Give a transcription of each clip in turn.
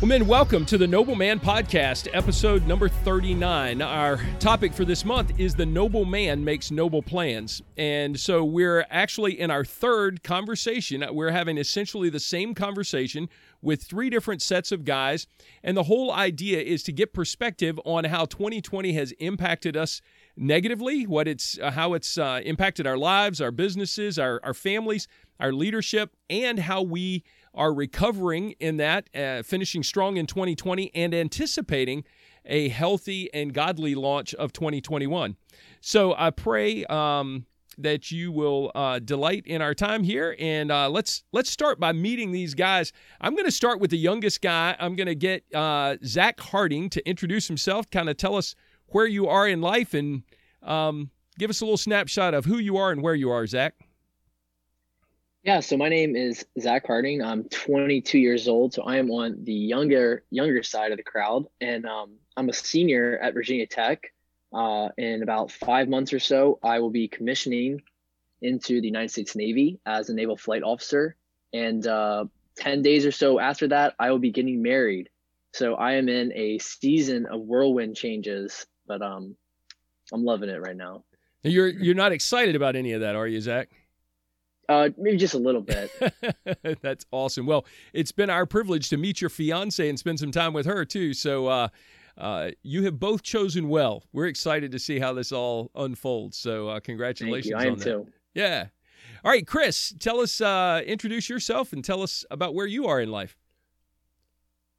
Well, men, welcome to the Noble Man Podcast, episode number 39. Our topic for this month is The Noble Man Makes Noble Plans. And so we're actually in our third conversation. We're having essentially the same conversation with three different sets of guys. And the whole idea is to get perspective on how 2020 has impacted us negatively, how it's impacted our lives, our businesses, our families, our leadership, and how we are recovering in that, finishing strong in 2020 and anticipating a healthy and godly launch of 2021. So I pray that you will delight in our time here. And let's start by meeting these guys. I'm going to start with the youngest guy. I'm going to get Zach Harding to introduce himself, kind of tell us where you are in life, and give us a little snapshot of who you are and where you are, Zach. Yeah, so my name is Zach Harding. I'm 22 years old, so I am on the younger side of the crowd, and I'm a senior at Virginia Tech. In about 5 months or so, I will be commissioning into the United States Navy as a naval flight officer, and 10 days or so after that, I will be getting married. So I am in a season of whirlwind changes, but I'm loving it right now. You're not excited about any of that, are you, Zach? Maybe just a little bit. That's awesome. Well, it's been our privilege to meet your fiance and spend some time with her too. So you have both chosen well. We're excited to see how this all unfolds. So congratulations on that. Thank you. I am too. Yeah. All right, Chris, tell us, introduce yourself and tell us about where you are in life.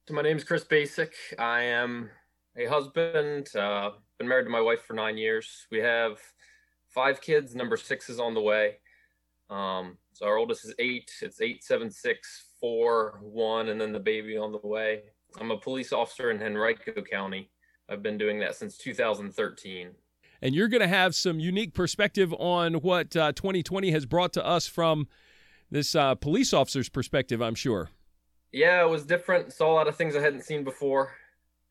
So my name is Chris Basic. I am a husband. Been married to my wife for 9 years. We have 5 kids. Number 6 is on the way. So our oldest is 8. It's 8, 7, 6, 4, 1, and then the baby on the way. I'm a police officer in Henrico County. I've been doing that since 2013. And you're going to have some unique perspective on what 2020 has brought to us from this police officer's perspective, I'm sure. Yeah, it was different. Saw a lot of things I hadn't seen before.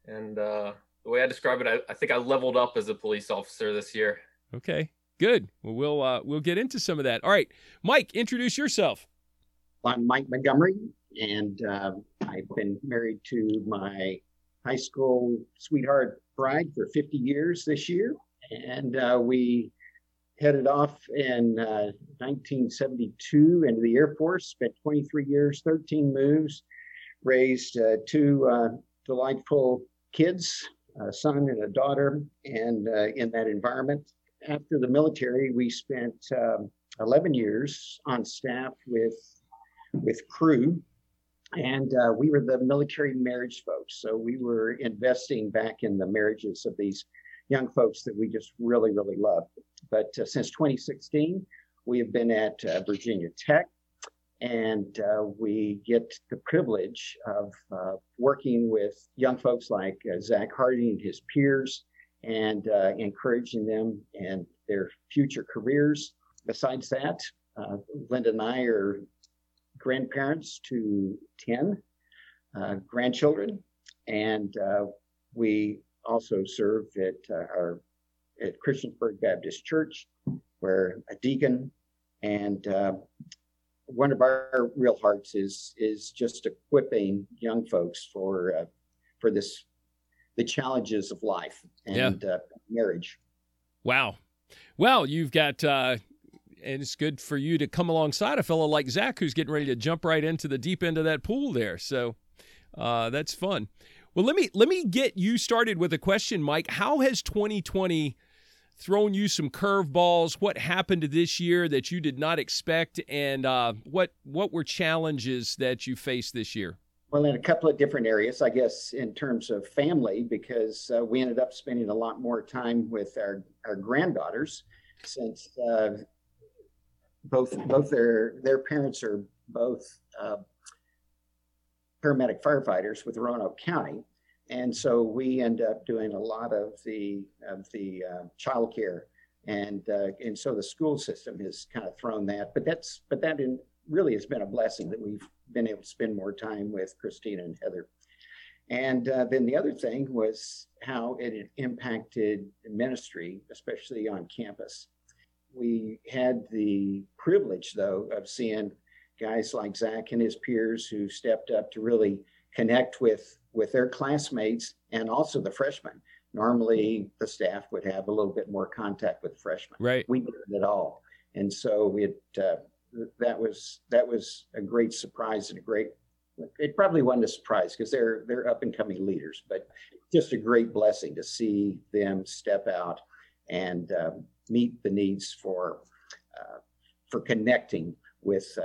And the way I describe it, I think I leveled up as a police officer this year. Okay. Good. Well, we'll get into some of that. All right, Mike, introduce yourself. I'm Mike Montgomery, and I've been married to my high school sweetheart bride for 50 years this year, and we headed off in 1972 into the Air Force. Spent 23 years, 13 moves, raised 2 delightful kids, a son and a daughter, and in that environment. After the military, we spent 11 years on staff with Cru, and we were the military marriage folks. So we were investing back in the marriages of these young folks that we just really, really loved. But since 2016, we have been at Virginia Tech, and we get the privilege of working with young folks like Zach Harding and his peers, and encouraging them and their future careers. Besides that, Linda and I are grandparents to 10 grandchildren, and we also serve at Christiansburg Baptist Church, where a deacon, and one of our real hearts is just equipping young folks for this. The challenges of life and marriage. Wow. Well, you've got, and it's good for you to come alongside a fellow like Zach, who's getting ready to jump right into the deep end of that pool there. So that's fun. Well, let me get you started with a question, Mike. How has 2020 thrown you some curveballs? What happened this year that you did not expect, and what were challenges that you faced this year? Well, in a couple of different areas, I guess, in terms of family, because we ended up spending a lot more time with our granddaughters, since both their parents are both paramedic firefighters with Roanoke County, and so we end up doing a lot of the child care, and so the school system has kind of thrown that, but that really has been a blessing that we've been able to spend more time with Christina and Heather. And then the other thing was how it impacted ministry, especially on campus. We had the privilege, though, of seeing guys like Zach and his peers who stepped up to really connect with their classmates and also the freshmen. Normally, the staff would have a little bit more contact with freshmen. Right. We didn't at all. And so that was a great surprise and a great, it probably wasn't a surprise because they're up and coming leaders, but just a great blessing to see them step out and meet the needs for connecting with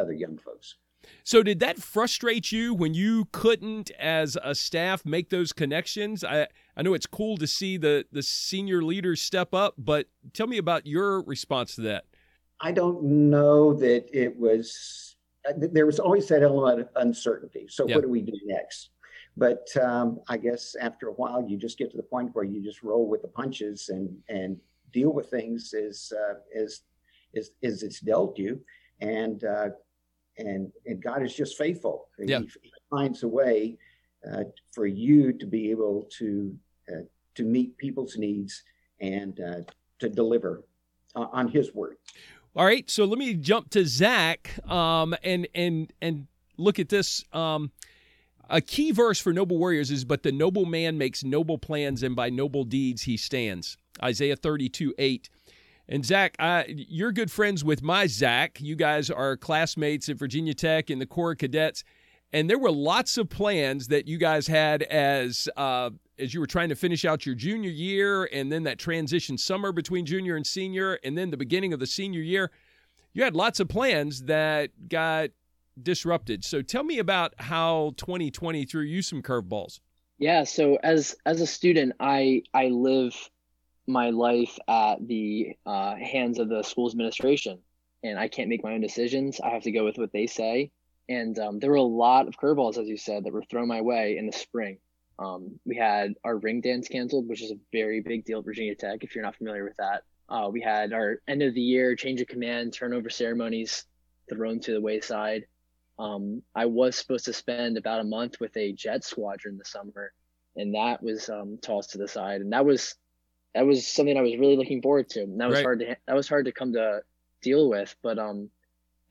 other young folks. So did that frustrate you when you couldn't, as a staff, make those connections? I know it's cool to see the senior leaders step up, but tell me about your response to that. I don't know that it was, there was always that element of uncertainty. So What do we do next? But I guess after a while, you just get to the point where you just roll with the punches and deal with things as it's dealt you. And God is just faithful. Yeah. He finds a way for you to be able to meet people's needs and to deliver on His word. All right, so let me jump to Zach and look at this. A key verse for Noble Warriors is, "But the noble man makes noble plans, and by noble deeds he stands." Isaiah 32:8. And Zach, you're good friends with my Zach. You guys are classmates at Virginia Tech in the Corps of Cadets, and there were lots of plans that you guys had as you were trying to finish out your junior year, and then that transition summer between junior and senior, and then the beginning of the senior year. You had lots of plans that got disrupted. So tell me about how 2020 threw you some curveballs. Yeah. So as a student, I live my life at the hands of the school's administration, and I can't make my own decisions. I have to go with what they say. And there were a lot of curveballs, as you said, that were thrown my way in the spring. We had our ring dance canceled, which is a very big deal at Virginia Tech, if you're not familiar with that. We had our end of the year change of command, turnover ceremonies thrown to the wayside. I was supposed to spend about a month with a jet squadron this summer, and that was tossed to the side. And that was something I was really looking forward to. And that was hard to come to deal with. But and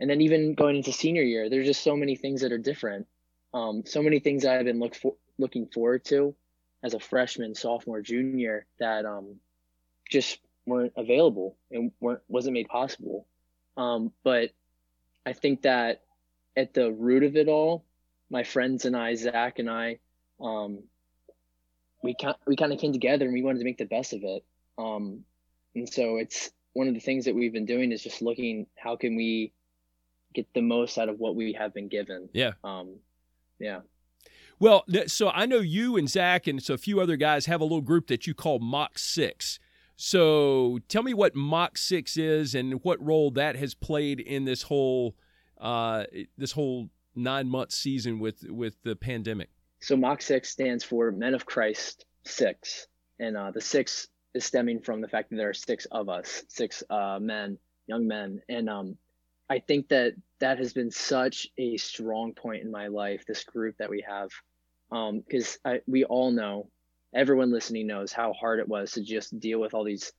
then even going into senior year, there's just so many things that are different. So many things I've been looking forward to as a freshman, sophomore, junior that just weren't available and wasn't made possible. But I think that at the root of it all, my friends and I, Zach and I, we kind of came together and we wanted to make the best of it. And so it's one of the things that we've been doing is just looking, how can we get the most out of what we have been given? Yeah. Yeah. Well, so I know you and Zach and so a few other guys have a little group that you call Mock 6. So tell me what Mock 6 is and what role that has played in this whole 9-month season with the pandemic. So Mock 6 stands for Men of Christ 6, and the 6 is stemming from the fact that there are 6 of us, 6 men, young men. And I think that has been such a strong point in my life, this group that we have, because we all know, everyone listening knows how hard it was to just deal with all these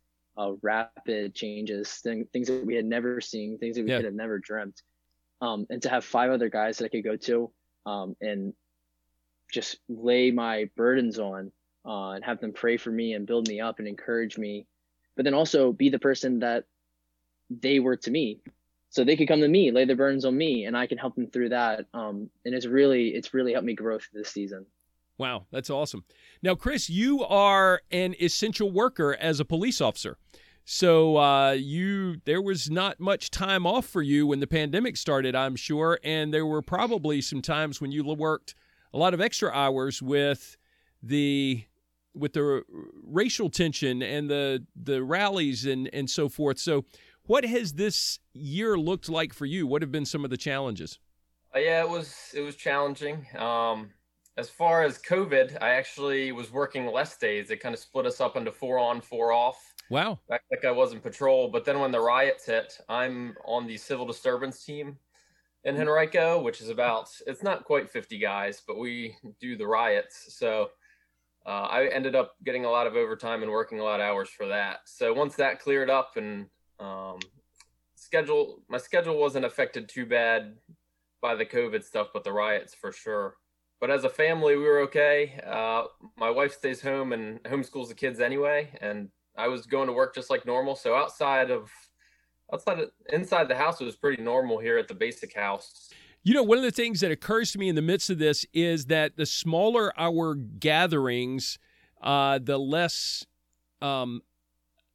rapid changes, things that we had never seen, things that we could have never dreamt. And to have 5 other guys that I could go to and just lay my burdens on and have them pray for me and build me up and encourage me, but then also be the person that they were to me. So they could come to me, lay their burdens on me, and I can help them through that. And it's really helped me grow through this season. Wow, that's awesome. Now, Chris, you are an essential worker as a police officer. So there was not much time off for you when the pandemic started, I'm sure. And there were probably some times when you worked a lot of extra hours with the racial tension and the rallies and so forth. So what has this year looked like for you? What have been some of the challenges? Yeah, it was challenging. As far as COVID, I actually was working less days. They kind of split us up into 4 on, 4 off. Wow. I think I was in patrol. But then when the riots hit, I'm on the civil disturbance team in Henrico, which is it's not quite 50 guys, but we do the riots. So I ended up getting a lot of overtime and working a lot of hours for that. So once that cleared up and my schedule wasn't affected too bad by the COVID stuff, but the riots for sure. But as a family, we were okay. My wife stays home and homeschools the kids anyway, and I was going to work just like normal. So inside the house, it was pretty normal here at the basic house. You know, one of the things that occurs to me in the midst of this is that the smaller our gatherings, the less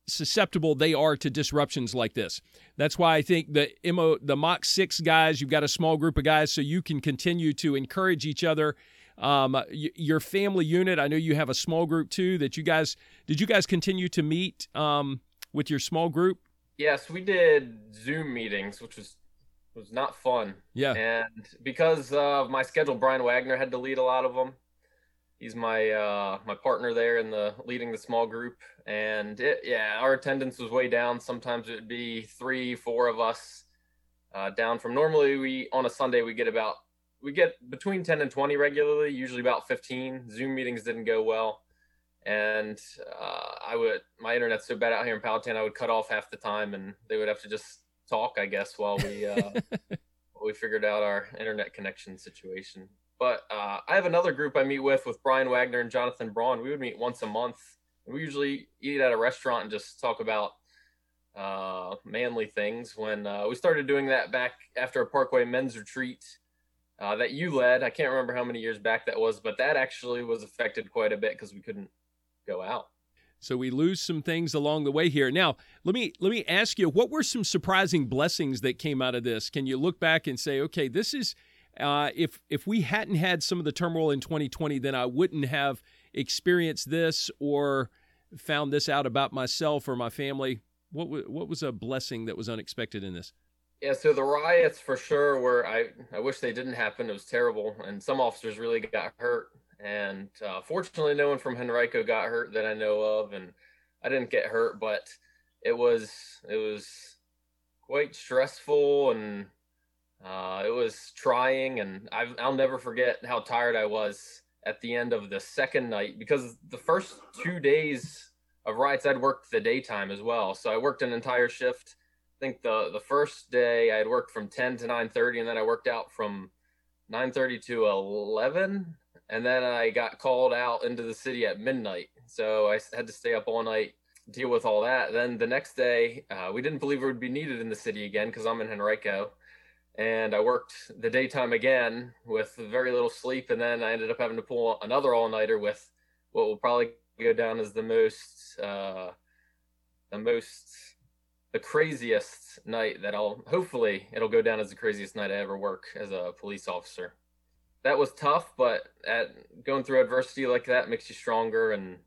susceptible they are to disruptions like this. That's why I think the Mock 6 guys, you've got a small group of guys, so you can continue to encourage each other. Your family unit, I know you have a small group too that you guys, did you guys continue to meet with your small group? Yes, we did Zoom meetings, which was not fun. Yeah. And because of my schedule, Brian Wagner had to lead a lot of them. He's my my partner there in leading the small group. And our attendance was way down. Sometimes it would be 3-4 of us down from normally on a Sunday we get between 10 and 20 regularly, usually about 15. Zoom meetings didn't go well. And my internet's so bad out here in Powhatan, I would cut off half the time, and they would have to just talk, I guess, while we figured out our internet connection situation. But I have another group I meet with Brian Wagner and Jonathan Braun. We would meet once a month. We usually eat at a restaurant and just talk about manly things. When we started doing that back after a Parkway men's retreat that you led, I can't remember how many years back that was, but that actually was affected quite a bit because we couldn't go out. So we lose some things along the way here. Now, let me ask you, what were some surprising blessings that came out of this? Can you look back and say, okay, this is, if we hadn't had some of the turmoil in 2020, then I wouldn't have experienced this or found this out about myself or my family. What was a blessing that was unexpected in this? Yeah, so the riots for sure were, I wish they didn't happen. It was terrible, and some officers really got hurt. And fortunately, no one from Henrico got hurt that I know of, and I didn't get hurt, but it was quite stressful, and it was trying, and I'll never forget how tired I was at the end of the second night, because the first 2 days of riots, I'd worked the daytime as well, so I worked an entire shift. I think the first day I had worked from 10 to 9:30, and then I worked out from 9:30 to 11. And then I got called out into the city at midnight. So I had to stay up all night, deal with all that. Then the next day, we didn't believe it would be needed in the city again because I'm in Henrico. And I worked the daytime again with very little sleep. And then I ended up having to pull another all-nighter with what will probably go down as the craziest night that hopefully it'll go down as the craziest night I ever work as a police officer. That was tough, but going through adversity like that makes you stronger. And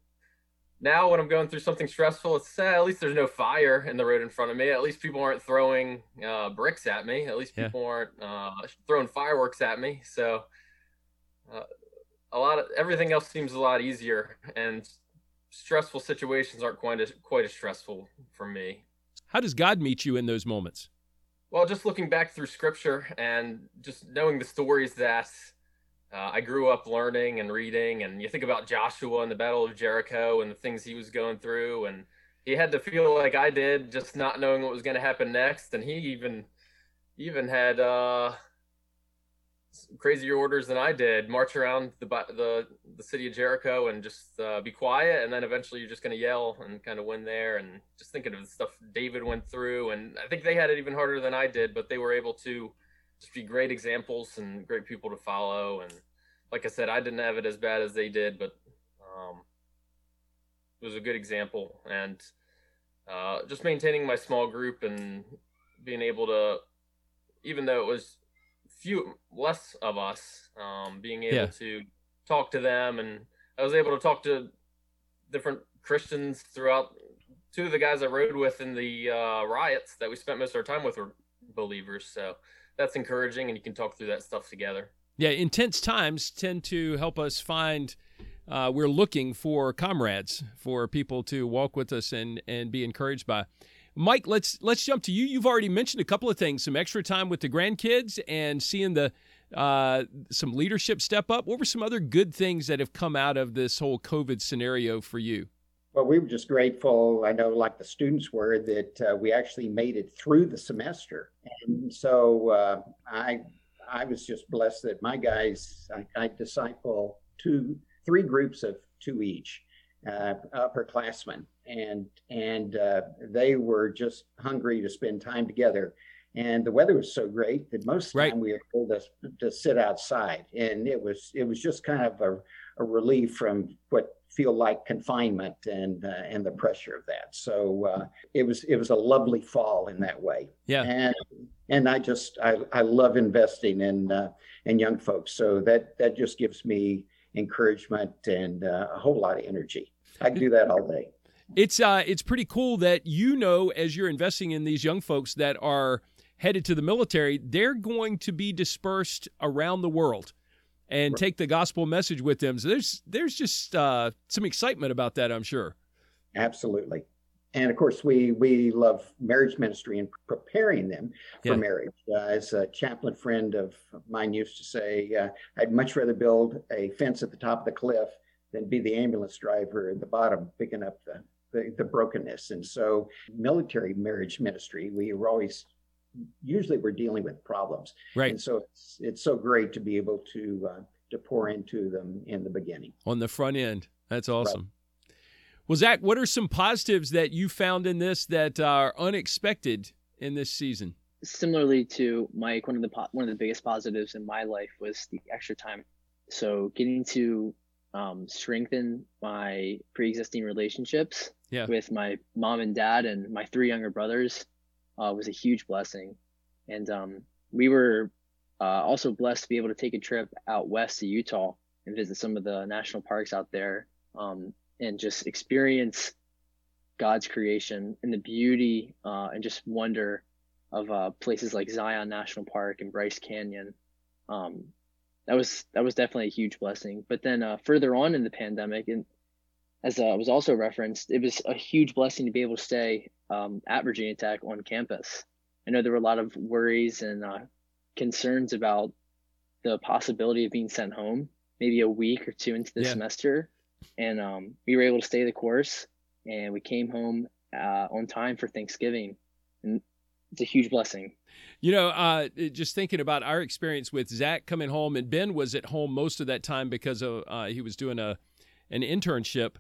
now when I'm going through something stressful, it's at least there's no fire in the road in front of me. At least people aren't throwing bricks at me. At least people aren't throwing fireworks at me. So everything else seems a lot easier, and stressful situations aren't quite as stressful for me. How does God meet you in those moments? Well, just looking back through Scripture and just knowing the stories that I grew up learning and reading, and you think about Joshua and the Battle of Jericho and the things he was going through, and he had to feel like I did, just not knowing what was going to happen next. And he even had crazier orders than I did: march around the city of Jericho and just be quiet, and then eventually you're just going to yell and kind of win there. And just thinking of the stuff David went through, and I think they had it even harder than I did, but they were able to just be great examples and great people to follow. And like I said, I didn't have it as bad as they did, but it was a good example. And just maintaining my small group and being able to, even though it was less of us, being able to talk to them. And I was able to talk to different Christians throughout. Two of the guys I rode with in the riots that we spent most of our time with were believers, so that's encouraging, and you can talk through that stuff together. Yeah, intense times tend to help us find, we're looking for comrades, for people to walk with us and be encouraged by. Mike, let's jump to you. You've already mentioned a couple of things: some extra time with the grandkids and seeing the some leadership step up. What were some other good things that have come out of this whole COVID scenario for you? Well, we were just grateful. I know, like the students were, that we actually made it through the semester, and so I was just blessed that my guys, I disciple three groups of two each, upperclassmen, and they were just hungry to spend time together. And the weather was so great that most of the time we were able to sit outside. And it was just kind of a relief from what feel like confinement and the pressure of that. So it was a lovely fall in that way. Yeah. And I love investing in young folks. So that just gives me encouragement and a whole lot of energy. I can do that all day. It's pretty cool that, as you're investing in these young folks that are headed to the military, they're going to be dispersed around the world and take the gospel message with them. So there's just some excitement about that, I'm sure. Absolutely. And of course, we love marriage ministry and preparing them for marriage. As a chaplain friend of mine used to say, I'd much rather build a fence at the top of the cliff than be the ambulance driver at the bottom picking up the brokenness. And so military marriage ministry, we were always... usually we're dealing with problems. Right. And so it's so great to be able to pour into them in the beginning. On the front end. That's awesome. Right. Well, Zach, what are some positives that you found in this that are unexpected in this season? Similarly to Mike, one of the biggest positives in my life was the extra time. So getting to strengthen my pre-existing relationships with my mom and dad and my three younger brothers was a huge blessing. And we were also blessed to be able to take a trip out west to Utah and visit some of the national parks out there and just experience God's creation and the beauty and just wonder of places like Zion National Park and Bryce Canyon. That was definitely a huge blessing. But then further on in the pandemic, and as was also referenced, it was a huge blessing to be able to stay at Virginia Tech on campus. I know there were a lot of worries and concerns about the possibility of being sent home maybe a week or two into the semester. And we were able to stay the course, and we came home on time for Thanksgiving. And it's a huge blessing. Just thinking about our experience with Zach coming home, and Ben was at home most of that time because of he was doing an internship.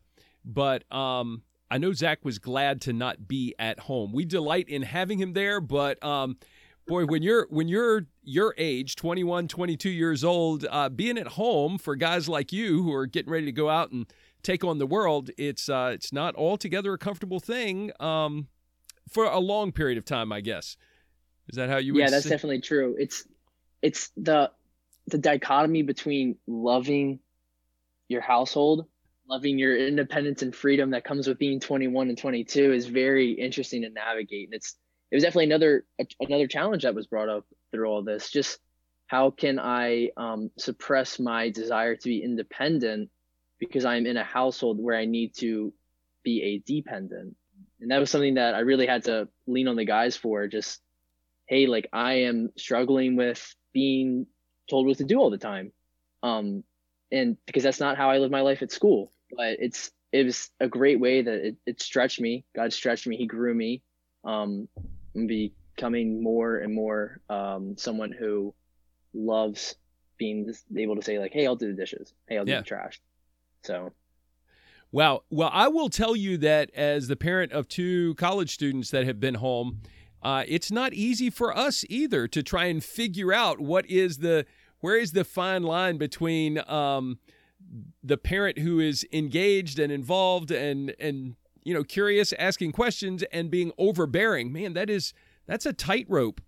But I know Zach was glad to not be at home. We delight in having him there, but boy, when you're your age, 21, 22 years old, being at home for guys like you who are getting ready to go out and take on the world, it's not altogether a comfortable thing for a long period of time, I guess. Is that how you would that's definitely true. It's the dichotomy between loving your household, loving your independence and freedom that comes with being 21 and 22 is very interesting to navigate. And it was definitely another challenge that was brought up through all this. Just how can I suppress my desire to be independent because I'm in a household where I need to be a dependent? And that was something that I really had to lean on the guys for. Just, hey, like, I am struggling with being told what to do all the time. And because that's not how I live my life at school. But it was a great way that it stretched me. God stretched me. He grew me. I'm becoming more and more someone who loves being able to say, like, hey, I'll do the dishes. Hey, I'll do the trash. So. Wow. Well, I will tell you that as the parent of two college students that have been home, it's not easy for us either to try and figure out where is the fine line between the parent who is engaged and involved and curious, asking questions, and being overbearing? Man, that's a tightrope.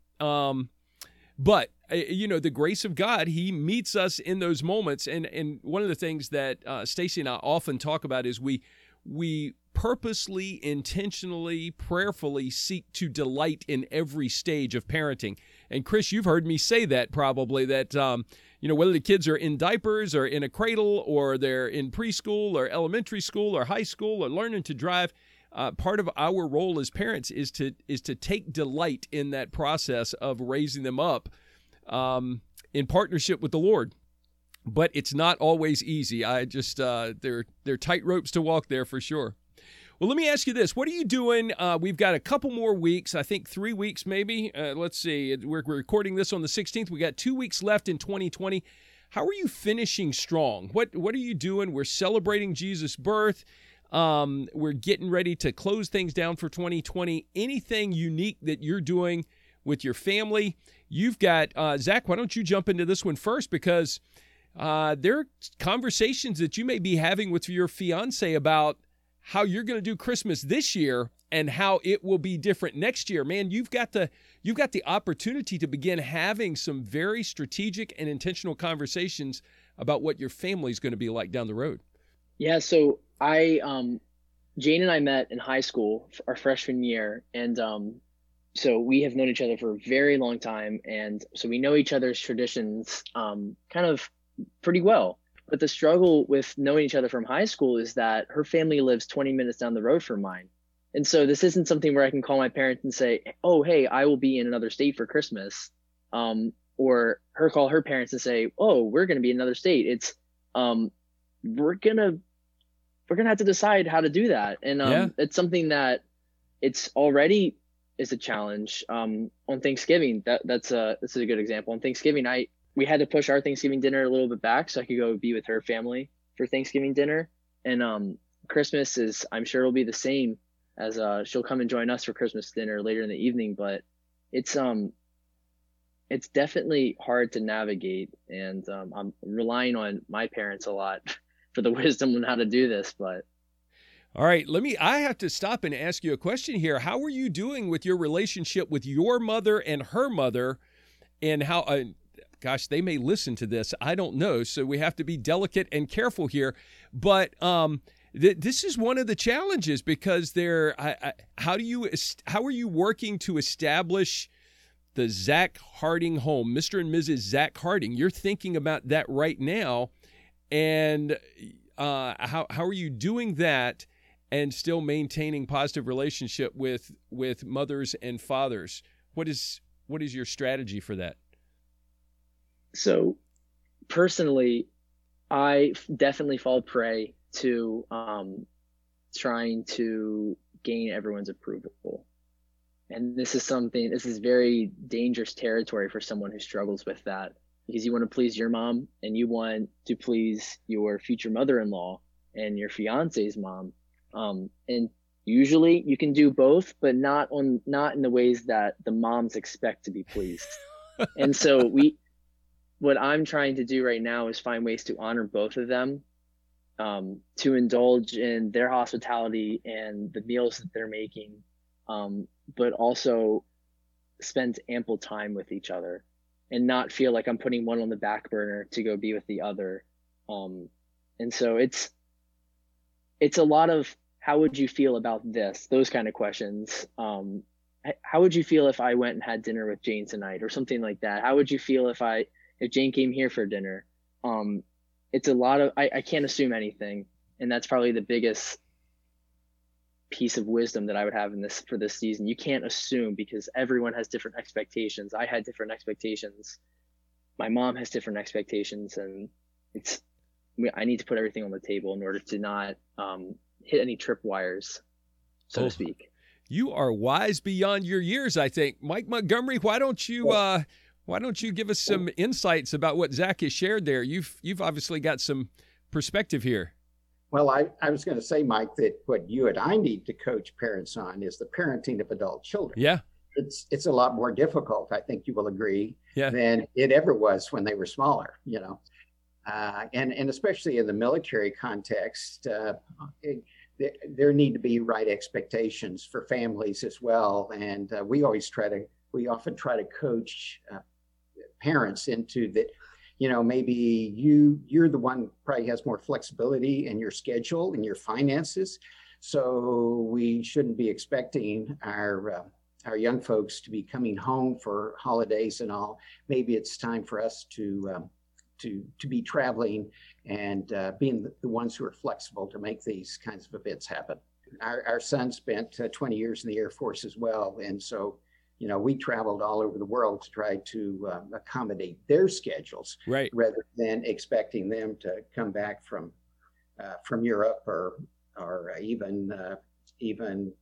But the grace of God, He meets us in those moments. And one of the things that Stacy and I often talk about is we purposely, intentionally, prayerfully seek to delight in every stage of parenting. And Chris, you've heard me say that probably, that whether the kids are in diapers or in a cradle or they're in preschool or elementary school or high school or learning to drive, part of our role as parents is to take delight in that process of raising them up in partnership with the Lord. But it's not always easy. I just there are tight ropes to walk there for sure. Well, let me ask you this. What are you doing? We've got a couple more weeks, I think 3 weeks maybe. Let's see. We're recording this on the 16th. We got 2 weeks left in 2020. How are you finishing strong? What are you doing? We're celebrating Jesus' birth. We're getting ready to close things down for 2020. Anything unique that you're doing with your family? You've got, Zach, why don't you jump into this one first? Because there are conversations that you may be having with your fiance about how you're going to do Christmas this year and how it will be different next year. Man, you've got the opportunity to begin having some very strategic and intentional conversations about what your family's going to be like down the road. Yeah, so Jane and I met in high school our freshman year, and so we have known each other for a very long time, and so we know each other's traditions kind of pretty well. But the struggle with knowing each other from high school is that her family lives 20 minutes down the road from mine. And so this isn't something where I can call my parents and say, oh, hey, I will be in another state for Christmas. Or her call her parents and say, oh, we're going to be in another state. It's we're going to have to decide how to do that. And It's something that it's already is a challenge. On Thanksgiving, that's a good example. On Thanksgiving, we had to push our Thanksgiving dinner a little bit back so I could go be with her family for Thanksgiving dinner. And Christmas is, I'm sure it'll be the same, as she'll come and join us for Christmas dinner later in the evening. But it's definitely hard to navigate, and I'm relying on my parents a lot for the wisdom on how to do this. But all right, I have to stop and ask you a question here. How are you doing with your relationship with your mother and her mother, and how? Gosh, they may listen to this. I don't know. So we have to be delicate and careful here. But this is one of the challenges, because how are you working to establish the Zach Harding home, Mr. and Mrs. Zach Harding? You're thinking about that right now, and how are you doing that and still maintaining positive relationship with mothers and fathers? What is your strategy for that? So, personally, I definitely fall prey to trying to gain everyone's approval. And this is very dangerous territory for someone who struggles with that, because you want to please your mom and you want to please your future mother-in-law and your fiance's mom. And usually you can do both, but not in the ways that the moms expect to be pleased. And so what I'm trying to do right now is find ways to honor both of them, to indulge in their hospitality and the meals that they're making, but also spend ample time with each other and not feel like I'm putting one on the back burner to go be with the other. And so it's a lot of, how would you feel about this? Those kind of questions. How would you feel if I went and had dinner with Jane tonight, or something like that? How would you feel if Jane came here for dinner? It's a lot of, I can't assume anything. And that's probably the biggest piece of wisdom that I would have for this season. You can't assume, because everyone has different expectations. I had different expectations. My mom has different expectations, and I need to put everything on the table in order to not hit any tripwires, so to speak. You are wise beyond your years, I think. Mike Montgomery, why don't you give us some insights about what Zach has shared there? You've obviously got some perspective here. Well, I was going to say, Mike, that what you and I need to coach parents on is the parenting of adult children. Yeah. It's a lot more difficult, I think you will agree, than it ever was when they were smaller, you know. And especially in the military context, there need to be right expectations for families as well. And we often try to coach parents into that, you know, maybe you're the one who probably has more flexibility in your schedule and your finances. So we shouldn't be expecting our young folks to be coming home for holidays and all. Maybe it's time for us to be traveling and being the ones who are flexible to make these kinds of events happen. Our son spent 20 years in the Air Force as well. And so, you know, we traveled all over the world to try to accommodate their schedules, right, rather than expecting them to come back from Europe or even even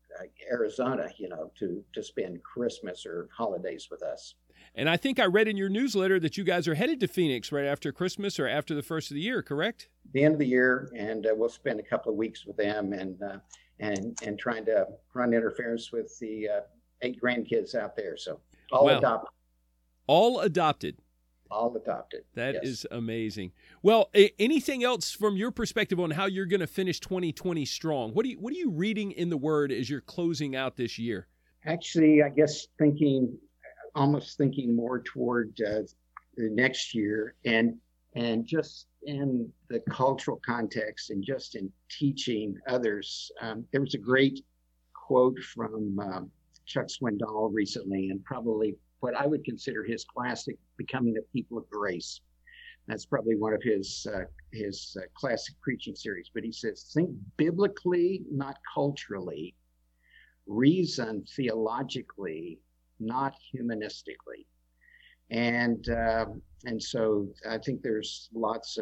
Arizona, you know, to spend Christmas or holidays with us. And I think I read in your newsletter that you guys are headed to Phoenix right after Christmas or after the first of the year, correct? The end of the year, and we'll spend a couple of weeks with them and trying to run interference with the 8 grandkids out there. So adopted. All adopted. All adopted. That is amazing. Well, anything else from your perspective on how you're going to finish 2020 strong? What are you reading in the Word as you're closing out this year? Actually, I guess thinking more toward the next year, and just in the cultural context and just in teaching others. There was a great quote from Chuck Swindoll recently, and probably what I would consider his classic, Becoming a People of Grace. That's probably one of his classic preaching series. But he says, think biblically, not culturally, reason theologically, not humanistically. And so I think there's lots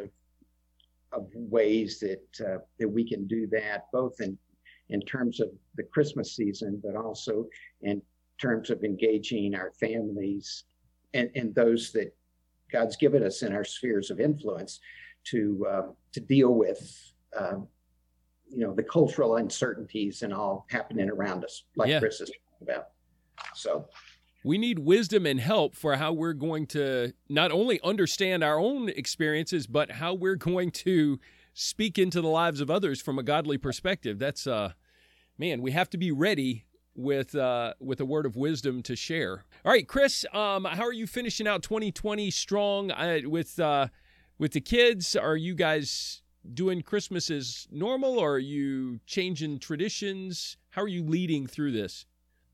of ways that we can do that, both in terms of the Christmas season, but also in terms of engaging our families and those that God's given us in our spheres of influence to deal with, the cultural uncertainties and all happening around us, like Chris is talking about. So we need wisdom and help for how we're going to not only understand our own experiences, but how we're going to speak into the lives of others from a godly perspective. That's we have to be ready with a word of wisdom to share. All right, Chris, how are you finishing out 2020 strong with the kids? Are you guys doing Christmas as normal, or are you changing traditions? How are you leading through this?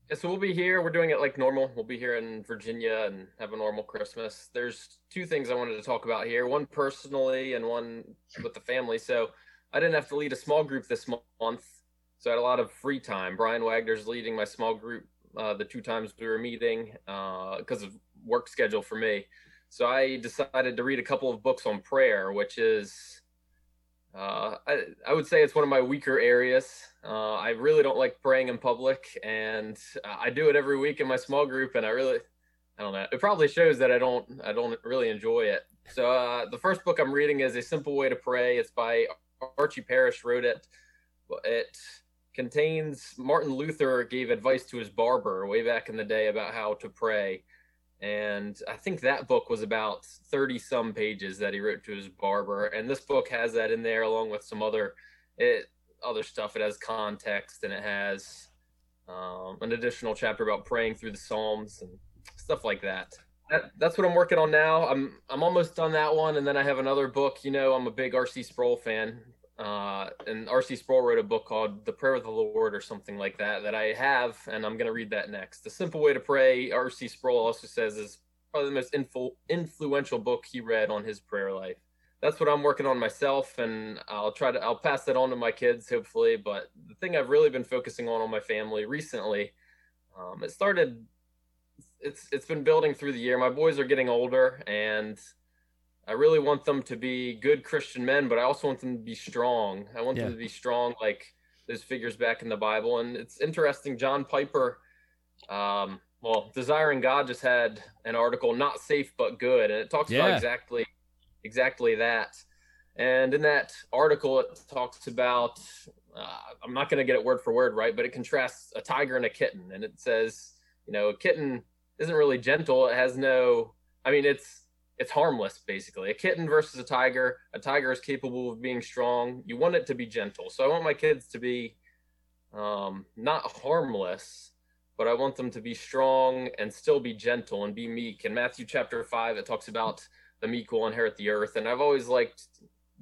Yeah, so we'll be here. We're doing it like normal. We'll be here in Virginia and have a normal Christmas. There's two things I wanted to talk about here, one personally and one with the family. So I didn't have to lead a small group this month. So I had a lot of free time. Brian Wagner's leading my small group the two times we were meeting because of work schedule for me. So I decided to read a couple of books on prayer, which is, I would say it's one of my weaker areas. I really don't like praying in public, and I do it every week in my small group. And I don't know, it probably shows that I don't really enjoy it. So the first book I'm reading is A Simple Way to Pray. It's by Archie Parrish, wrote it. It contains Martin Luther gave advice to his barber way back in the day about how to pray. And I think that book was about 30 some pages that he wrote to his barber. And this book has that in there along with some other stuff. It has context, and it has an additional chapter about praying through the Psalms and stuff like that. That's what I'm working on now. I'm almost done that one. And then I have another book. You know, I'm a big R.C. Sproul fan. And R.C. Sproul wrote a book called The Prayer of the Lord or something like that I have, and I'm going to read that next. The Simple Way to Pray, R.C. Sproul also says, is probably the most influential book he read on his prayer life. That's what I'm working on myself, and I'll pass that on to my kids, hopefully. But the thing I've really been focusing on my family recently, it's been building through the year. My boys are getting older, and I really want them to be good Christian men, but I also want them to be strong. I want them to be strong like those figures back in the Bible. And it's interesting, John Piper, Desiring God just had an article, Not Safe But Good, and it talks about exactly that. And in that article, it talks about, I'm not going to get it word for word right, but it contrasts a tiger and a kitten. And it says, a kitten isn't really gentle. It has it's harmless, basically. A kitten versus a tiger is capable of being strong. You want it to be gentle. So I want my kids to be not harmless, but I want them to be strong and still be gentle and be meek. In Matthew chapter 5, it talks about the meek will inherit the earth. And I've always liked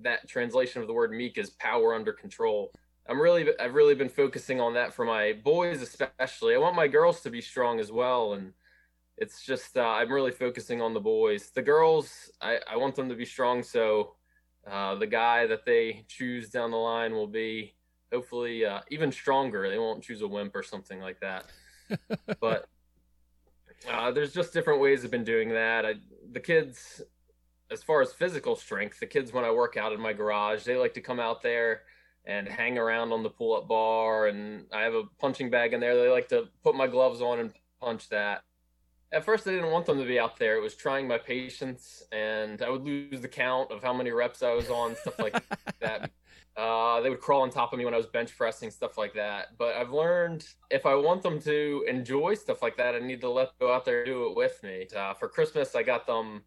that translation of the word meek as power under control. I've really been focusing on that for my boys, especially. I want my girls to be strong as well. And it's just, I'm really focusing on the boys. The girls, I want them to be strong, so the guy that they choose down the line will be hopefully even stronger. They won't choose a wimp or something like that. But there's just different ways I've been doing that. The kids, as far as physical strength, the kids, when I work out in my garage, they like to come out there and hang around on the pull-up bar. And I have a punching bag in there. They like to put my gloves on and punch that. At first, I didn't want them to be out there. It was trying my patience, and I would lose the count of how many reps I was on, stuff like that. They would crawl on top of me when I was bench pressing, stuff like that. But I've learned if I want them to enjoy stuff like that, I need to let them go out there and do it with me. For Christmas, I got them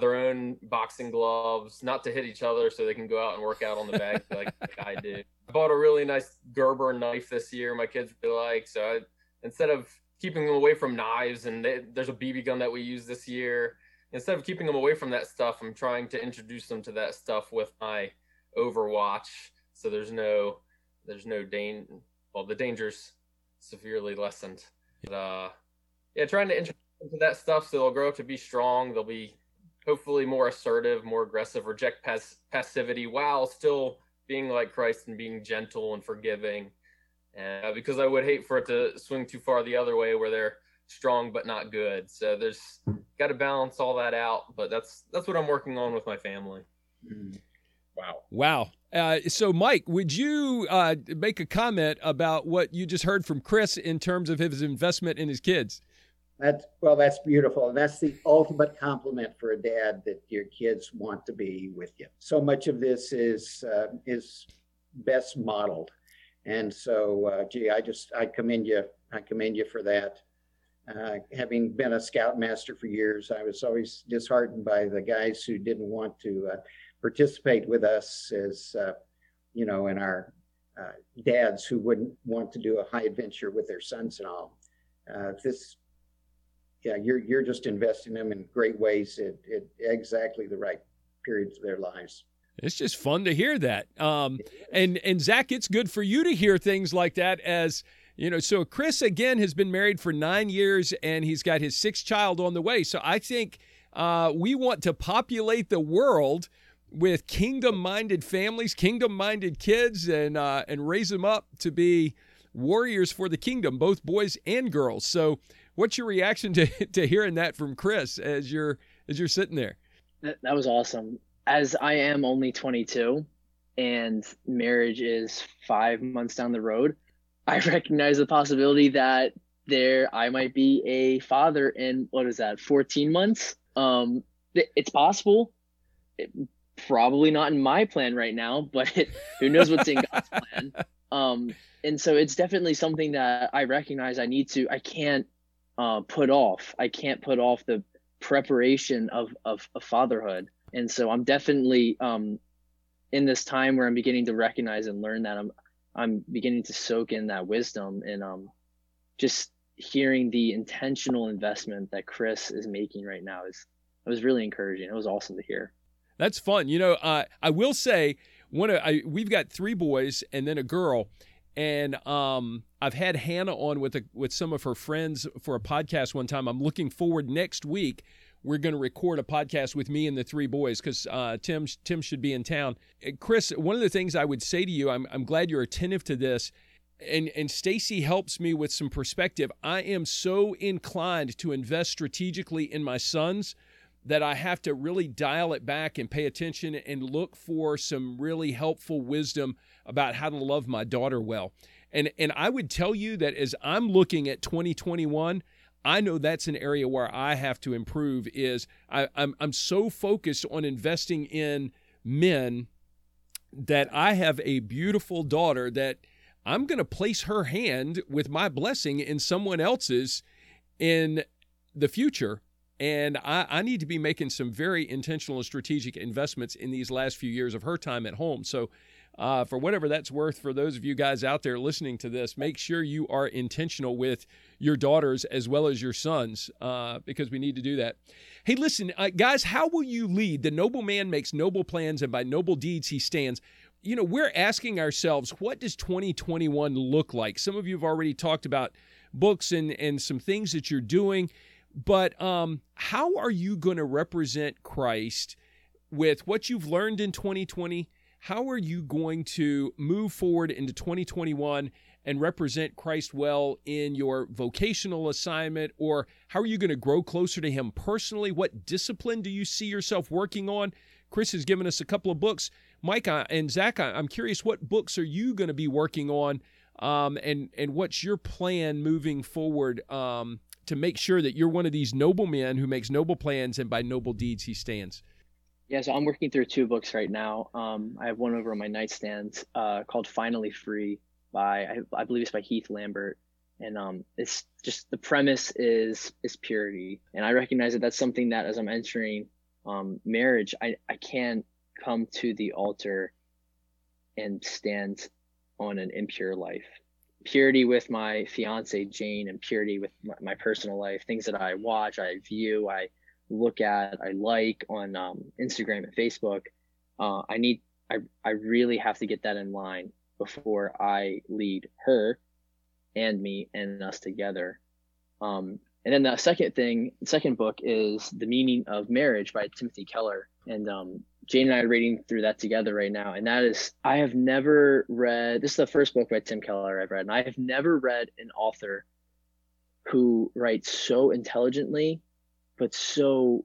their own boxing gloves, not to hit each other, so they can go out and work out on the bag like I do. I bought a really nice Gerber knife this year my kids really like. So instead of keeping them away from knives, and there's a BB gun that we use this year, instead of keeping them away from that stuff, I'm trying to introduce them to that stuff with my Overwatch, so there's no danger. Well, the danger's severely lessened. But, yeah, trying to introduce them to that stuff so they'll grow up to be strong. They'll be hopefully more assertive, more aggressive, reject passivity while still being like Christ and being gentle and forgiving. And because I would hate for it to swing too far the other way where they're strong but not good. So there's got to balance all that out. But that's what I'm working on with my family. Mm-hmm. Wow. So, Mike, would you make a comment about what you just heard from Chris in terms of his investment in his kids? That's beautiful. And that's the ultimate compliment for a dad, that your kids want to be with you. So much of this is best modeled. And so, I commend you. I commend you for that. Having been a scoutmaster for years, I was always disheartened by the guys who didn't want to participate with us as, in our dads who wouldn't want to do a high adventure with their sons and all. You're just investing them in great ways at exactly the right periods of their lives. It's just fun to hear that. And Zach, it's good for you to hear things like that as, so Chris, again, has been married for 9 years and he's got his sixth child on the way. So I think we want to populate the world with kingdom-minded families, kingdom-minded kids, and raise them up to be warriors for the kingdom, both boys and girls. So what's your reaction to hearing that from Chris as you're sitting there? That was awesome. As I am only 22 and marriage is 5 months down the road, I recognize the possibility that I might be a father in, 14 months? It's possible. Probably not in my plan right now, but who knows what's in God's plan. And so it's definitely something that I recognize I can't put off. I can't put off the preparation of fatherhood. And so I'm definitely in this time where I'm beginning to recognize and learn that I'm beginning to soak in that wisdom, and just hearing the intentional investment that Chris is making right now was really encouraging. It was awesome to hear. That's fun. I will say we've got three boys and then a girl, and I've had Hannah on with some of her friends for a podcast one time. I'm looking forward next week. We're going to record a podcast with me and the three boys because Tim should be in town. Chris, one of the things I would say to you, I'm glad you're attentive to this, and Stacy helps me with some perspective. I am so inclined to invest strategically in my sons that I have to really dial it back and pay attention and look for some really helpful wisdom about how to love my daughter well. And I would tell you that as I'm looking at 2021, I know that's an area where I have to improve. I'm so focused on investing in men that I have a beautiful daughter that I'm going to place her hand with my blessing in someone else's in the future. And I need to be making some very intentional and strategic investments in these last few years of her time at home. So for whatever that's worth, for those of you guys out there listening to this, make sure you are intentional with your daughters as well as your sons, because we need to do that. Hey, listen, guys, how will you lead? The noble man makes noble plans, and by noble deeds he stands. We're asking ourselves, what does 2021 look like? Some of you have already talked about books and some things that you're doing. But how are you going to represent Christ with what you've learned in 2020? How are you going to move forward into 2021 and represent Christ well in your vocational assignment? Or how are you going to grow closer to him personally? What discipline do you see yourself working on? Chris has given us a couple of books. Mike and Zach, I'm curious, what books are you going to be working on, and what's your plan moving forward to make sure that you're one of these noble men who makes noble plans and by noble deeds he stands? Yeah, so I'm working through two books right now. I have one over on my nightstand called Finally Free by, I believe it's by Heath Lambert. And it's just, the premise is purity. And I recognize that that's something that as I'm entering marriage, I can't come to the altar and stand on an impure life. Purity with my fiance, Jane, and purity with my personal life, things that I watch, I view, I look at, I like on Instagram and Facebook. I really have to get that in line before I lead her and me and us together. And then the second book is The Meaning of Marriage by Timothy Keller. And Jane and I are reading through that together right now. And that is, I have never read, this is the first book by Tim Keller I've read, and I have never read an author who writes so intelligently, but so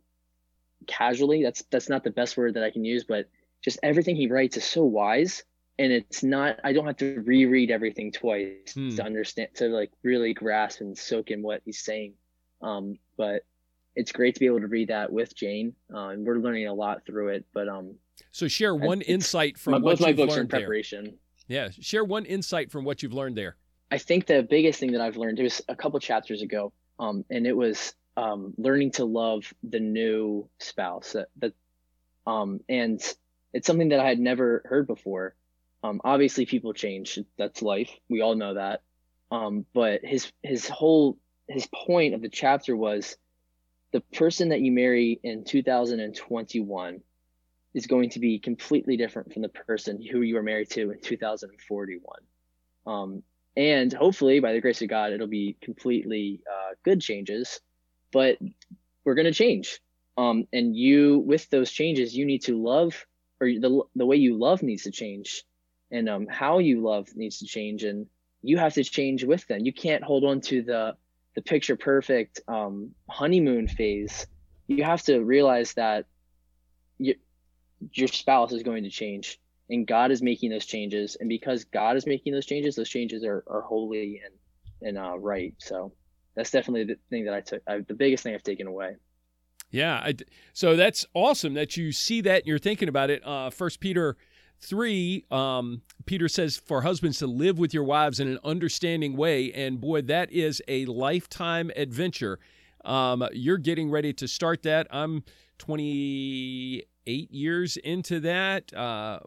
casually. That's not the best word that I can use, but just everything he writes is so wise. And it's not, I don't have to reread everything twice to understand, to like really grasp and soak in what he's saying. But it's great to be able to read that with Jane. And we're learning a lot through it, but, so share one insight from what you've learned there. Both my books are in preparation. Yeah. Share one insight from what you've learned there. I think the biggest thing that I've learned, it was a couple chapters ago. And it was, learning to love the new spouse and it's something that I had never heard before. Obviously people change. That's life. We all know that. But his point of the chapter was, the person that you marry in 2021 is going to be completely different from the person who you were married to in 2041. And hopefully by the grace of God, it'll be completely good changes, but we're going to change. And you, with those changes, you need to love, or the way you love needs to change. And how you love needs to change, and you have to change with them. You can't hold on to the picture perfect honeymoon phase. You have to realize that your spouse is going to change, and God is making those changes. And because God is making those changes are holy and right. So that's definitely the thing that the biggest thing I've taken away. Yeah. So that's awesome that you see that and you're thinking about it. 1 Peter 3, Peter says for husbands to live with your wives in an understanding way. And boy, that is a lifetime adventure. You're getting ready to start that. I'm 28 years into that.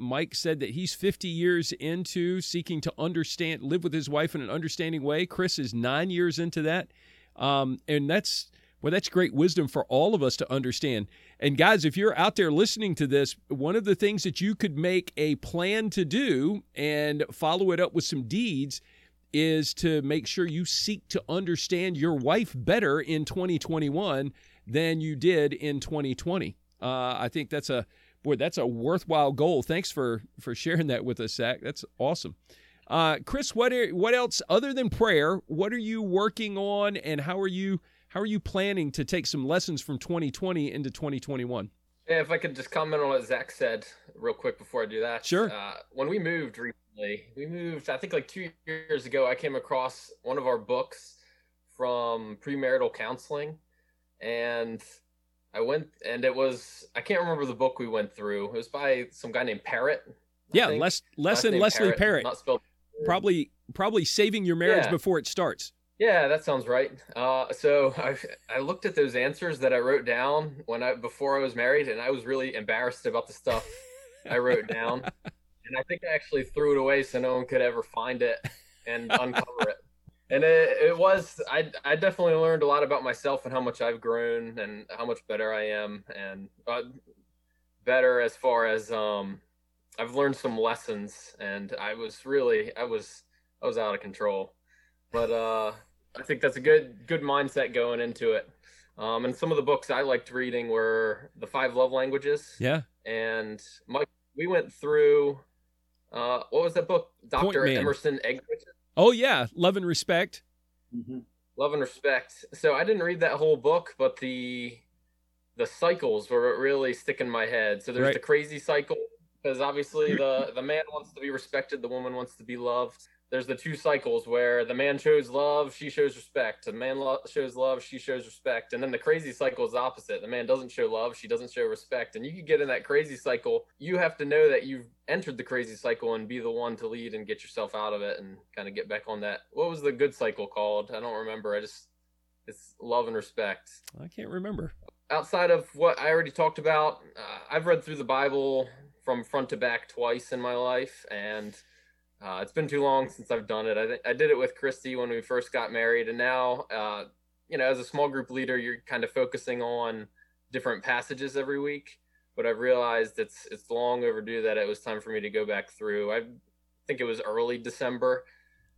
Mike said that he's 50 years into seeking to understand, live with his wife in an understanding way. Chris is 9 years into that. And that's great wisdom for all of us to understand. And guys, if you're out there listening to this, one of the things that you could make a plan to do and follow it up with some deeds is to make sure you seek to understand your wife better in 2021 than you did in 2020. I think that's a worthwhile goal. Thanks for sharing that with us, Zach. That's awesome. Chris, what else other than prayer? What are you working on, and how are you planning to take some lessons from 2020 into 2021? Yeah, if I could just comment on what Zach said real quick before I do that. Sure. When we moved recently, I think like 2 years ago, I came across one of our books from premarital counseling. And I went, and it was, I can't remember the book we went through. It was by some guy named Parrott. Leslie Parrott. Not spelled. Probably Saving Your Marriage Before It Starts. Yeah, that sounds right. So I looked at those answers that I wrote down before I was married, and I was really embarrassed about the stuff I wrote down. And I think I actually threw it away so no one could ever find it and uncover it. And I definitely learned a lot about myself and how much I've grown and how much better I am, and better as far as I've learned some lessons, and I was out of control. But I think that's a good mindset going into it. And some of the books I liked reading were The Five Love Languages. Yeah. And Mike, we went through, what was that book? Dr. Emerson Eggridge. Oh, yeah. Love and Respect. Mm-hmm. Love and Respect. So I didn't read that whole book, but the cycles were really sticking in my head. So there's the crazy cycle, because obviously the man wants to be respected, the woman wants to be loved. There's the two cycles where the man shows love, she shows respect. The man shows love, she shows respect. And then the crazy cycle is the opposite. The man doesn't show love, she doesn't show respect. And you could get in that crazy cycle. You have to know that you've entered the crazy cycle and be the one to lead and get yourself out of it and kind of get back on that. What was the good cycle called? I don't remember. It's Love and Respect. I can't remember. Outside of what I already talked about, I've read through the Bible from front to back twice in my life, and it's been too long since I've done it. I did it with Christy when we first got married, and now, as a small group leader, you're kind of focusing on different passages every week. But I've realized it's long overdue that it was time for me to go back through. I think it was early December.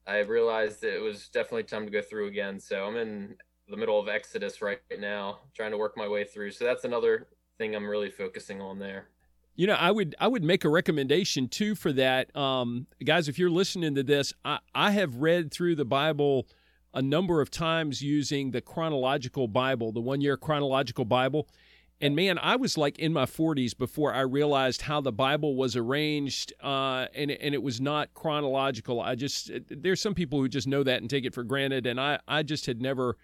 I realized it was definitely time to go through again. So I'm in the middle of Exodus right now, trying to work my way through. So that's another thing I'm really focusing on there. You know, I would make a recommendation, too, for that. Guys, if you're listening to this, I have read through the Bible a number of times using the chronological Bible, the one-year chronological Bible. And, man, I was like in my 40s before I realized how the Bible was arranged, and it was not chronological. There's some people who just know that and take it for granted, and I just had never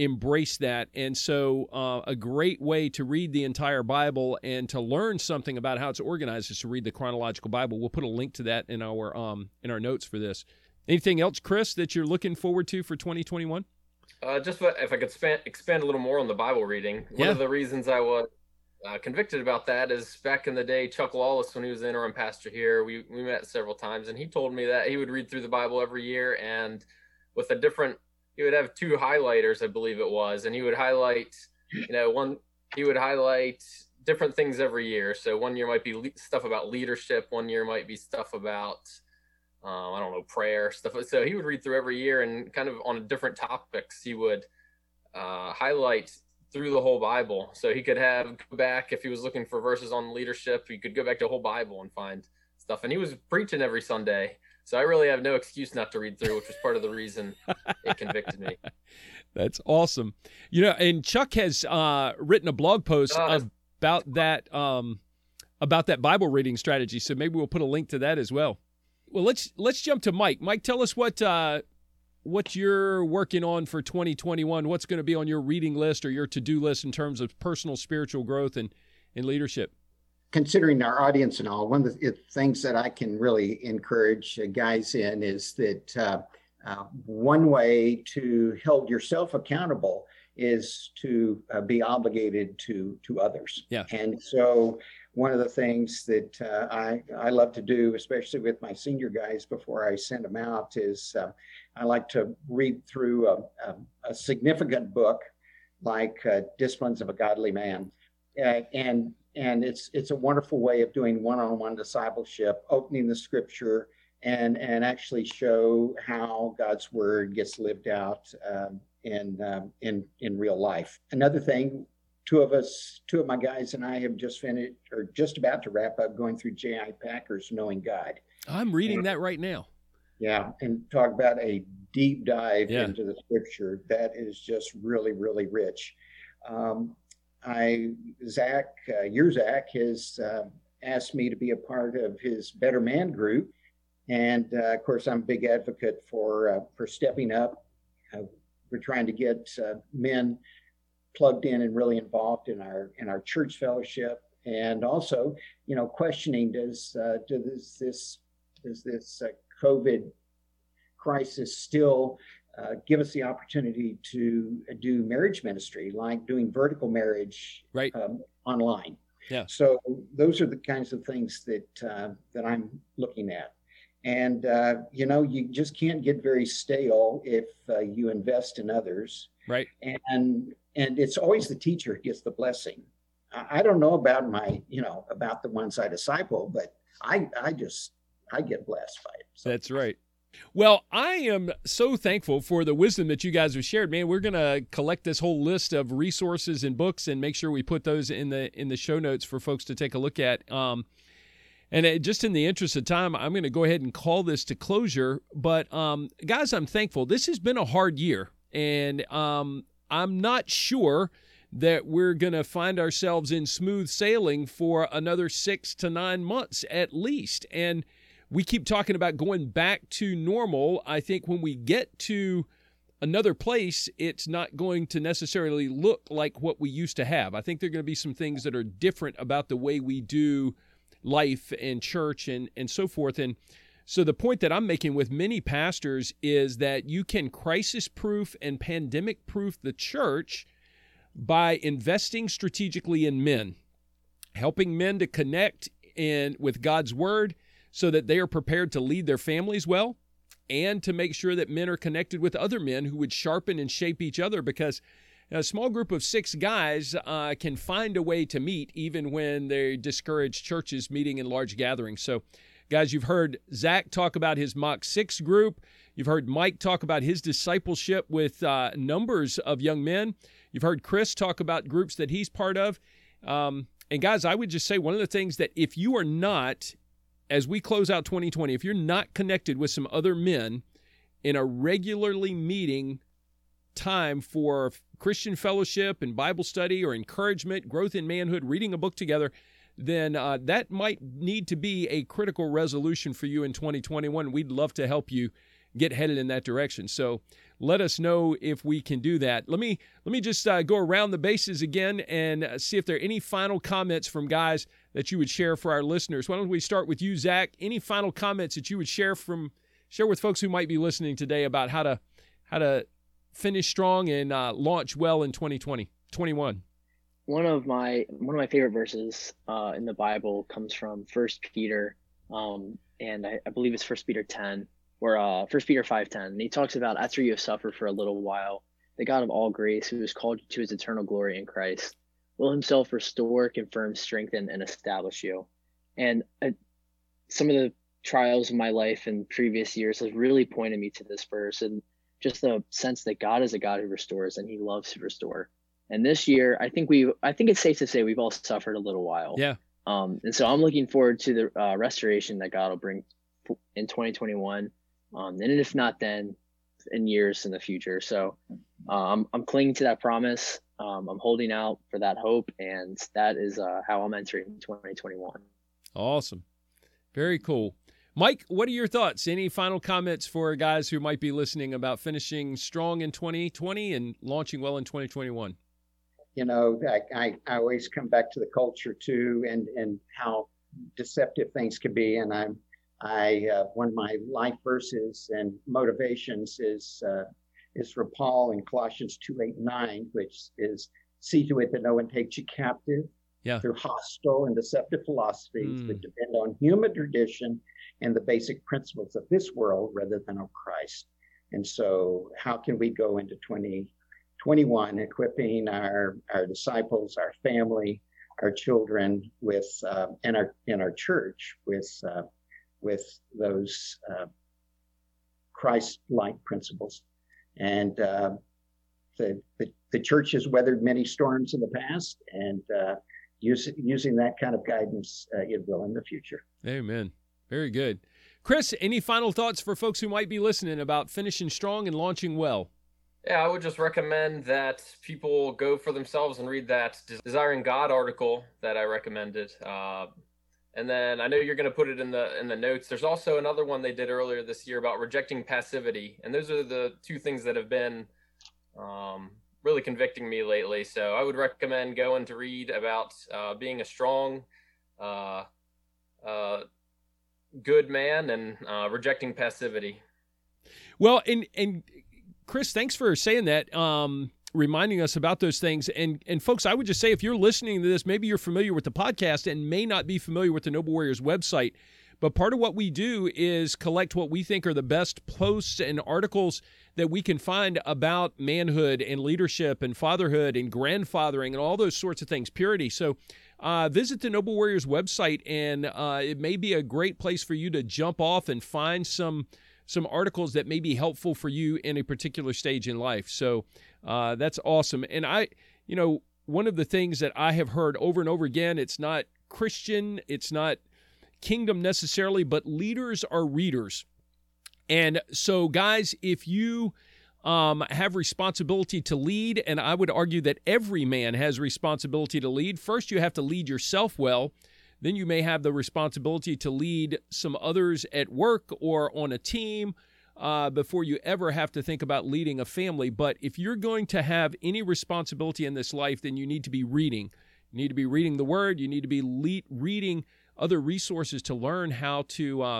embrace that. And so a great way to read the entire Bible and to learn something about how it's organized is to read the chronological Bible. We'll put a link to that in our notes for this. Anything else, Chris, that you're looking forward to for 2021? Just if I could expand a little more on the Bible reading. One of the reasons I was convicted about that is back in the day, Chuck Lawless, when he was the interim pastor here, we met several times, and he told me that he would read through the Bible every year, and with a different he would have two highlighters, I believe it was, and he would highlight, he would highlight different things every year. So one year might be stuff about leadership, one year might be stuff about, prayer stuff. So he would read through every year, and kind of on different topics, he would highlight through the whole Bible. So he could go back, if he was looking for verses on leadership, he could go back to the whole Bible and find stuff. And he was preaching every Sunday. So I really have no excuse not to read through, which was part of the reason it convicted me. That's awesome. And Chuck has written a blog post about that Bible reading strategy. So maybe we'll put a link to that as well. Well, let's jump to Mike. Mike, tell us what you're working on for 2021. What's going to be on your reading list or your to-do list in terms of personal spiritual growth and leadership? Considering our audience and all, one of the things that I can really encourage guys in is that one way to hold yourself accountable is to be obligated to others. Yeah. And so one of the things that I love to do, especially with my senior guys before I send them out, is I like to read through a significant book like Disciplines of a Godly Man. And it's a wonderful way of doing one-on-one discipleship, opening the scripture and actually show how God's word gets lived out in real life. Another thing, two of my guys and I have just finished or just about to wrap up going through J.I. Packer's Knowing God. I'm reading that right now. Yeah, and talk about a deep dive into the scripture. That is just really, really rich. Zach has asked me to be a part of his Better Man group, and of course I'm a big advocate for stepping up. We're trying to get men plugged in and really involved in our church fellowship, and also questioning does this COVID crisis still give us the opportunity to do marriage ministry, like doing vertical marriage online. Yeah. So those are the kinds of things that I'm looking at. And, you just can't get very stale if you invest in others. Right. And it's always the teacher who gets the blessing. I don't know about about the ones I disciple, but I get blessed by it. So. That's right. Well, I am so thankful for the wisdom that you guys have shared, man. We're going to collect this whole list of resources and books and make sure we put those in the show notes for folks to take a look at. And just in the interest of time, I'm going to go ahead and call this to closure. But guys, I'm thankful. This has been a hard year, and I'm not sure that we're going to find ourselves in smooth sailing for another 6 to 9 months at least. And we keep talking about going back to normal. I think when we get to another place, it's not going to necessarily look like what we used to have. I think there are going to be some things that are different about the way we do life and church and so forth. And so the point that I'm making with many pastors is that you can crisis-proof and pandemic-proof the church by investing strategically in men, helping men to connect with God's word so that they are prepared to lead their families well, and to make sure that men are connected with other men who would sharpen and shape each other, because a small group of 6 guys can find a way to meet even when they discourage churches meeting in large gatherings. So, guys, you've heard Zach talk about his Mock 6 group. You've heard Mike talk about his discipleship with numbers of young men. You've heard Chris talk about groups that he's part of. And, guys, I would just say one of the things that if you are not, as we close out 2020, if you're not connected with some other men in a regularly meeting time for Christian fellowship and Bible study or encouragement, growth in manhood, reading a book together, then that might need to be a critical resolution for you in 2021. We'd love to help you get headed in that direction. So let us know if we can do that. Let me just go around the bases again and see if there are any final comments from guys that you would share for our listeners. Why don't we start with you, Zach? Any final comments that you would share with folks who might be listening today about how to finish strong and launch well in 2021? One of my favorite verses in the Bible comes from 1 Peter, and I believe it's 1 Peter 10 or 1 Peter 5:10, and he talks about after you have suffered for a little while, the God of all grace, who has called you to his eternal glory in Christ, will himself restore, confirm, strengthen, and establish you. And some of the trials in my life and previous years have really pointed me to this verse and just the sense that God is a God who restores and he loves to restore. And this year, I think it's safe to say we've all suffered a little while. Yeah. And so I'm looking forward to the restoration that God will bring in 2021. And if not then, in years in the future. So I'm clinging to that promise. I'm holding out for that hope, and that is how I'm entering 2021. Awesome. Very cool. Mike, what are your thoughts? Any final comments for guys who might be listening about finishing strong in 2020 and launching well in 2021? You know, I always come back to the culture, too, and how deceptive things can be. And I one of my life verses and motivations is from Paul in Colossians 2:8-9, which is, see to it that no one takes you captive through hostile and deceptive philosophies that depend on human tradition and the basic principles of this world rather than of Christ. And so how can we go into 2021 equipping our disciples, our family, our children with and our church with those Christ-like principles? And the church has weathered many storms in the past, and using that kind of guidance, it will in the future. Amen. Very good. Chris, any final thoughts for folks who might be listening about finishing strong and launching well? Yeah, I would just recommend that people go for themselves and read that Desiring God article that I recommended. And then I know you're going to put it in the notes. There's also another one they did earlier this year about rejecting passivity. And those are the two things that have been really convicting me lately. So I would recommend going to read about being a strong, good man and rejecting passivity. Well, and Chris, thanks for saying that. Reminding us about those things. And folks, I would just say, if you're listening to this, maybe you're familiar with the podcast and may not be familiar with the Noble Warriors website, but part of what we do is collect what we think are the best posts and articles that we can find about manhood and leadership and fatherhood and grandfathering and all those sorts of things, purity. So visit the Noble Warriors website, and it may be a great place for you to jump off and find some articles that may be helpful for you in a particular stage in life. So that's awesome. And one of the things that I have heard over and over again, it's not Christian, it's not kingdom necessarily, but leaders are readers. And so, guys, if you have responsibility to lead, and I would argue that every man has responsibility to lead. First, you have to lead yourself well. Then you may have the responsibility to lead some others at work or on a team before you ever have to think about leading a family. But if you're going to have any responsibility in this life, then you need to be reading. You need to be reading the Word. You need to be reading other resources to learn how to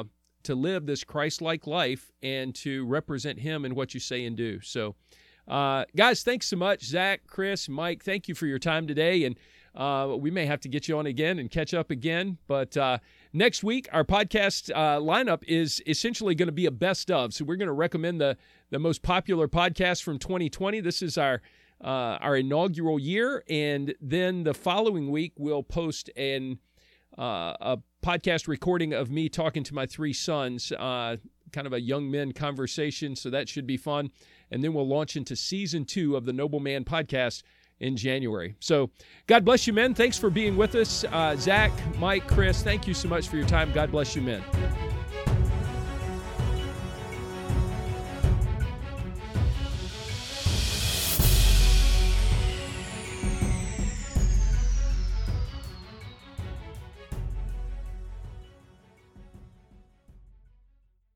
live this Christ-like life and to represent Him in what you say and do. So, guys, thanks so much. Zach, Chris, Mike, thank you for your time today. And we may have to get you on again and catch up again. But next week, our podcast lineup is essentially going to be a best of. So we're going to recommend the most popular podcast from 2020. This is our inaugural year. And then the following week, we'll post a podcast recording of me talking to my three sons, kind of a young men conversation. So that should be fun. And then we'll launch into season 2 of the Noble Man Podcast in January. So God bless you, men. Thanks for being with us. Zach, Mike, Chris, thank you so much for your time. God bless you, men.